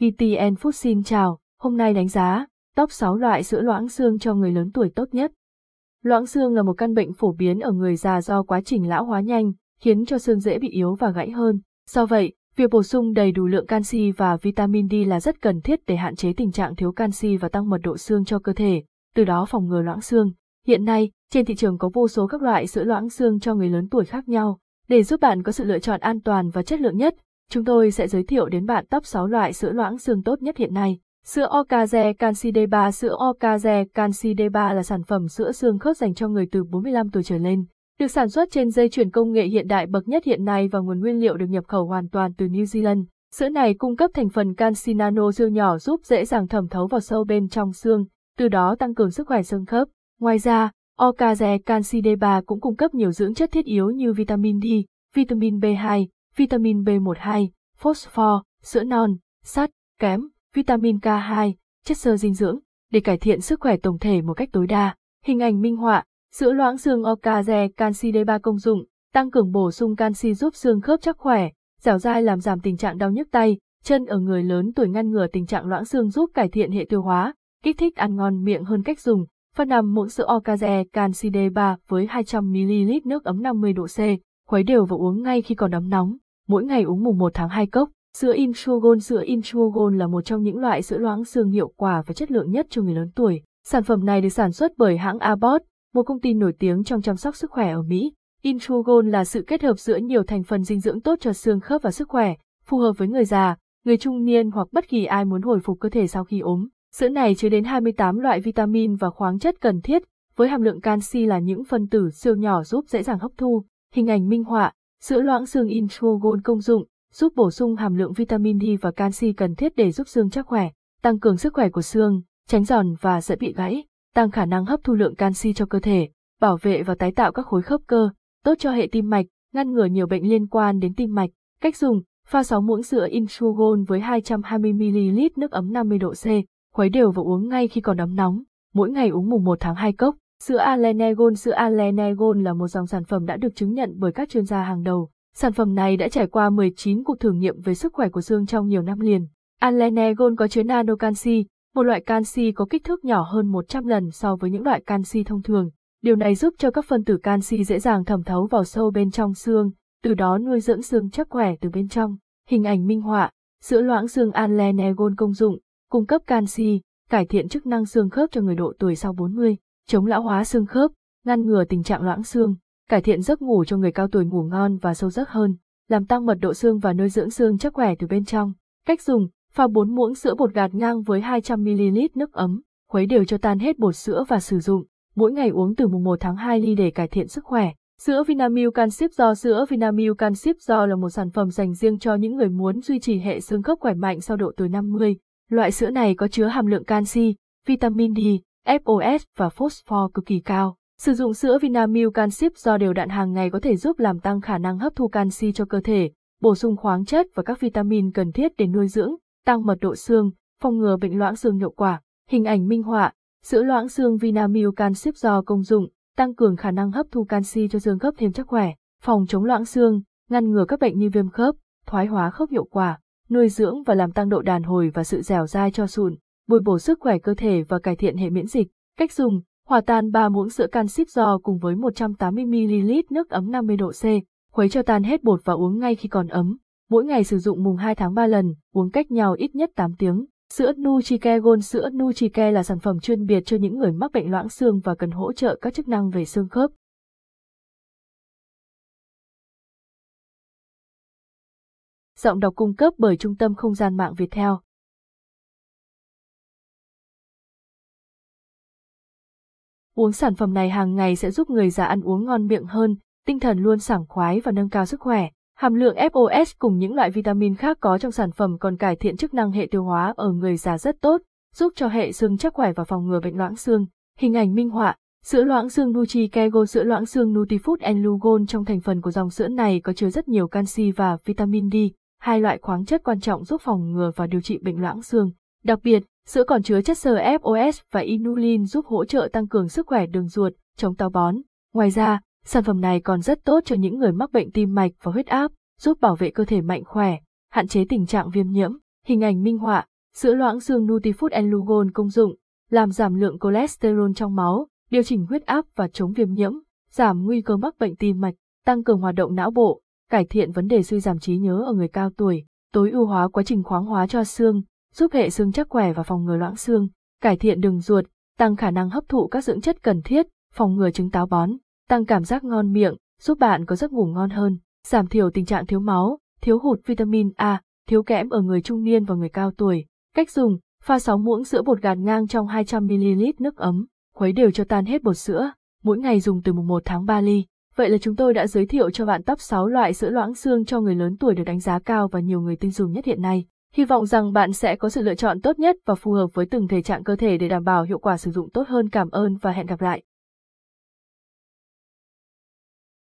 VTN Phúc xin chào, hôm nay đánh giá top 6 loại sữa loãng xương cho người lớn tuổi tốt nhất. Loãng xương là một căn bệnh phổ biến ở người già do quá trình lão hóa nhanh, khiến cho xương dễ bị yếu và gãy hơn. Do vậy, việc bổ sung đầy đủ lượng canxi và vitamin D là rất cần thiết để hạn chế tình trạng thiếu canxi và tăng mật độ xương cho cơ thể, từ đó phòng ngừa loãng xương. Hiện nay, trên thị trường có vô số các loại sữa loãng xương cho người lớn tuổi khác nhau. Để giúp bạn có sự lựa chọn an toàn và chất lượng nhất, chúng tôi sẽ giới thiệu đến bạn top 6 loại sữa loãng xương tốt nhất hiện nay. Sữa Ocaze Canxi D3. Sữa Ocaze Canxi D3 là sản phẩm sữa xương khớp dành cho người từ 45 tuổi trở lên, được sản xuất trên dây chuyền công nghệ hiện đại bậc nhất hiện nay và nguồn nguyên liệu được nhập khẩu hoàn toàn từ New Zealand. Sữa này cung cấp thành phần canxi nano siêu nhỏ giúp dễ dàng thẩm thấu vào sâu bên trong xương, từ đó tăng cường sức khỏe xương khớp. Ngoài ra, Ocaze Canxi D3 cũng cung cấp nhiều dưỡng chất thiết yếu như vitamin D, vitamin B2, vitamin B12, phosphor, sữa non, sắt, kẽm, vitamin K2, chất xơ dinh dưỡng, để cải thiện sức khỏe tổng thể một cách tối đa. Hình ảnh minh họa, sữa loãng xương Ocaze Canxi D3 công dụng, tăng cường bổ sung canxi giúp xương khớp chắc khỏe, dẻo dai làm giảm tình trạng đau nhức tay, chân ở người lớn tuổi, ngăn ngừa tình trạng loãng xương, giúp cải thiện hệ tiêu hóa, kích thích ăn ngon miệng hơn. Cách dùng: Phần 5 muỗng sữa Ocaze Canxi D3 với 200 ml nước ấm 50 độ C, khuấy đều và uống ngay khi còn ấm nóng, mỗi ngày uống mùng 1 tháng 2 cốc. Sữa Introgol. Sữa Introgol là một trong những loại sữa loãng xương hiệu quả và chất lượng nhất cho người lớn tuổi. Sản phẩm này được sản xuất bởi hãng Abbott, một công ty nổi tiếng trong chăm sóc sức khỏe ở Mỹ. Introgol là sự kết hợp giữa nhiều thành phần dinh dưỡng tốt cho xương khớp và sức khỏe, phù hợp với người già, người trung niên hoặc bất kỳ ai muốn hồi phục cơ thể sau khi ốm. Sữa này chứa đến 28 loại vitamin và khoáng chất cần thiết, với hàm lượng canxi là những phân tử siêu nhỏ giúp dễ dàng hấp thu. Hình ảnh minh họa, sữa loãng xương Introgol công dụng, giúp bổ sung hàm lượng vitamin D và canxi cần thiết để giúp xương chắc khỏe, tăng cường sức khỏe của xương, tránh giòn và dễ bị gãy, tăng khả năng hấp thu lượng canxi cho cơ thể, bảo vệ và tái tạo các khối khớp cơ, tốt cho hệ tim mạch, ngăn ngừa nhiều bệnh liên quan đến tim mạch. Cách dùng: pha 6 muỗng sữa Introgol với 220 ml nước ấm 50 độ C, khuấy đều và uống ngay khi còn ấm nóng, mỗi ngày uống mùng 1 tháng 2 cốc. Sữa Alenegon. Sữa Alenegon là một dòng sản phẩm đã được chứng nhận bởi các chuyên gia hàng đầu. Sản phẩm này đã trải qua 19 cuộc thử nghiệm về sức khỏe của xương trong nhiều năm liền. Alenegon có chứa nano canxi, một loại canxi có kích thước nhỏ hơn 100 lần so với những loại canxi thông thường. Điều này giúp cho các phân tử canxi dễ dàng thẩm thấu vào sâu bên trong xương, từ đó nuôi dưỡng xương chắc khỏe từ bên trong. Hình ảnh minh họa, sữa loãng xương Alenegon công dụng, cung cấp canxi, cải thiện chức năng xương khớp cho người độ tuổi sau 40, chống lão hóa xương khớp, ngăn ngừa tình trạng loãng xương, cải thiện giấc ngủ cho người cao tuổi ngủ ngon và sâu giấc hơn, làm tăng mật độ xương và nuôi dưỡng xương chắc khỏe từ bên trong. Cách dùng: pha 4 muỗng sữa bột gạt ngang với 200 ml nước ấm, khuấy đều cho tan hết bột sữa và sử dụng, mỗi ngày uống từ mùng 1 tháng 2 để cải thiện sức khỏe. Sữa Vinamilk Canxi Do. Sữa Vinamilk Canxi Do là một sản phẩm dành riêng cho những người muốn duy trì hệ xương khớp khỏe mạnh sau độ tuổi 50. Loại sữa này có chứa hàm lượng canxi, vitamin D, FOS và phosphor cực kỳ cao. Sử dụng sữa Vinamilk Canxi Do đều đặn hàng ngày có thể giúp làm tăng khả năng hấp thu canxi cho cơ thể, bổ sung khoáng chất và các vitamin cần thiết để nuôi dưỡng, tăng mật độ xương, phòng ngừa bệnh loãng xương hiệu quả. Hình ảnh minh họa, sữa loãng xương Vinamilk Canxi Do công dụng, tăng cường khả năng hấp thu canxi cho xương khớp thêm chắc khỏe, phòng chống loãng xương, ngăn ngừa các bệnh như viêm khớp, thoái hóa khớp hiệu quả, nuôi dưỡng và làm tăng độ đàn hồi và sự dẻo dai cho sụn, bồi bổ sức khỏe cơ thể và cải thiện hệ miễn dịch. Cách dùng: hòa tan 3 muỗng sữa Canxi Do cùng với 180 ml nước ấm 50 độ C, khuấy cho tan hết bột và uống ngay khi còn ấm, mỗi ngày sử dụng mùng 2 tháng 3 lần, uống cách nhau ít nhất 8 tiếng. Sữa NutriCare. Sữa NutriCare là sản phẩm chuyên biệt cho những người mắc bệnh loãng xương và cần hỗ trợ các chức năng về xương khớp. Giọng đọc cung cấp bởi Trung tâm Không gian mạng Việt Theo. Uống sản phẩm này hàng ngày sẽ giúp người già ăn uống ngon miệng hơn, tinh thần luôn sảng khoái và nâng cao sức khỏe. Hàm lượng FOS cùng những loại vitamin khác có trong sản phẩm còn cải thiện chức năng hệ tiêu hóa ở người già rất tốt, giúp cho hệ xương chắc khỏe và phòng ngừa bệnh loãng xương. Hình ảnh minh họa, sữa loãng xương NutriCare. Sữa loãng xương Nutifood Enlugo. Trong thành phần của dòng sữa này có chứa rất nhiều canxi và vitamin D, hai loại khoáng chất quan trọng giúp phòng ngừa và điều trị bệnh loãng xương. Đặc biệt, sữa còn chứa chất xơ FOS và inulin giúp hỗ trợ tăng cường sức khỏe đường ruột, chống táo bón. Ngoài ra, sản phẩm này còn rất tốt cho những người mắc bệnh tim mạch và huyết áp, giúp bảo vệ cơ thể mạnh khỏe, hạn chế tình trạng viêm nhiễm. Hình ảnh minh họa, sữa loãng xương Nutifood Enlugo công dụng, làm giảm lượng cholesterol trong máu, điều chỉnh huyết áp và chống viêm nhiễm, giảm nguy cơ mắc bệnh tim mạch, tăng cường hoạt động não bộ, cải thiện vấn đề suy giảm trí nhớ ở người cao tuổi, tối ưu hóa quá trình khoáng hóa cho xương, giúp hệ xương chắc khỏe và phòng ngừa loãng xương, cải thiện đường ruột, tăng khả năng hấp thụ các dưỡng chất cần thiết, phòng ngừa chứng táo bón, tăng cảm giác ngon miệng, giúp bạn có giấc ngủ ngon hơn, giảm thiểu tình trạng thiếu máu, thiếu hụt vitamin A, thiếu kẽm ở người trung niên và người cao tuổi. Cách dùng: pha 6 muỗng sữa bột gạt ngang trong 200 ml nước ấm, khuấy đều cho tan hết bột sữa, mỗi ngày dùng từ mùng 1 tháng 3 ly. Vậy là chúng tôi đã giới thiệu cho bạn top 6 loại sữa loãng xương cho người lớn tuổi được đánh giá cao và nhiều người tin dùng nhất hiện nay. Hy vọng rằng bạn sẽ có sự lựa chọn tốt nhất và phù hợp với từng thể trạng cơ thể để đảm bảo hiệu quả sử dụng tốt hơn. Cảm ơn và hẹn gặp lại.